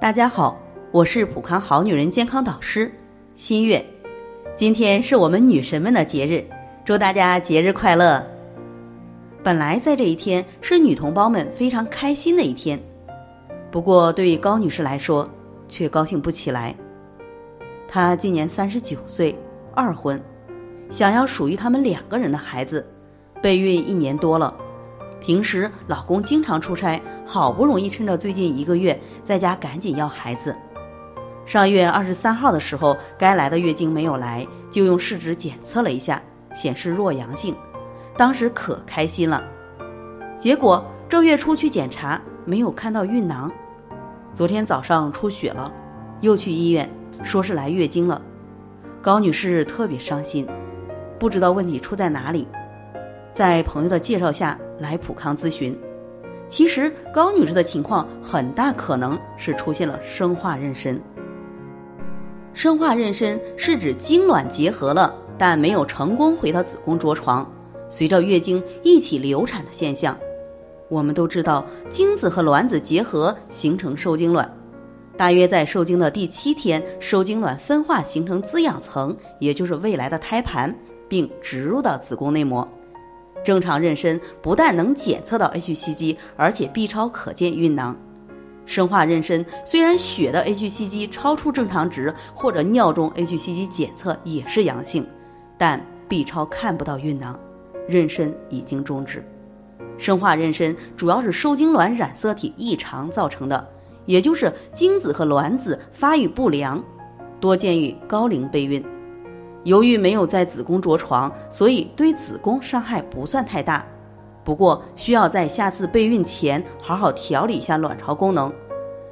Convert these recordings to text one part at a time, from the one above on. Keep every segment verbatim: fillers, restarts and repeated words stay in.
大家好，我是普康好女人健康导师新月。今天是我们女神们的节日，祝大家节日快乐。本来在这一天是女同胞们非常开心的一天，不过对于高女士来说却高兴不起来。她今年三十九岁，二婚，想要属于他们两个人的孩子，备孕一年多了。平时老公经常出差，好不容易趁着最近一个月在家赶紧要孩子。上月二十三号的时候，该来的月经没有来，就用试纸检测了一下，显示弱阳性，当时可开心了。结果正月初去检查，没有看到孕囊。昨天早上出血了，又去医院，说是来月经了。高女士特别伤心，不知道问题出在哪里。在朋友的介绍下来普康咨询，其实高女士的情况很大可能是出现了生化妊娠。生化妊娠是指精卵结合了，但没有成功回到子宫着床，随着月经一起流产的现象。我们都知道，精子和卵子结合形成受精卵，大约在受精的第七天，受精卵分化形成滋养层，也就是未来的胎盘，并植入到子宫内膜。正常妊娠不但能检测到 H C G， 而且 B 超可见孕囊。生化妊娠虽然血的 H C G 超出正常值，或者尿中 H C G 检测也是阳性，但 B 超看不到孕囊，妊娠已经终止。生化妊娠主要是受精卵染色体异常造成的，也就是精子和卵子发育不良，多见于高龄备孕。由于没有在子宫着床，所以对子宫伤害不算太大，不过需要在下次备孕前好好调理一下卵巢功能。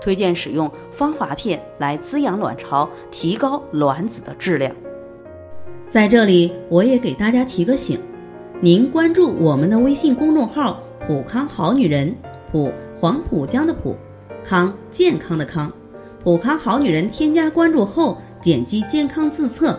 推荐使用芳华片来滋养卵巢，提高卵子的质量。在这里我也给大家提个醒，您关注我们的微信公众号普康好女人，普黄浦江的普，康健康的康，普康好女人添加关注后，点击健康自测，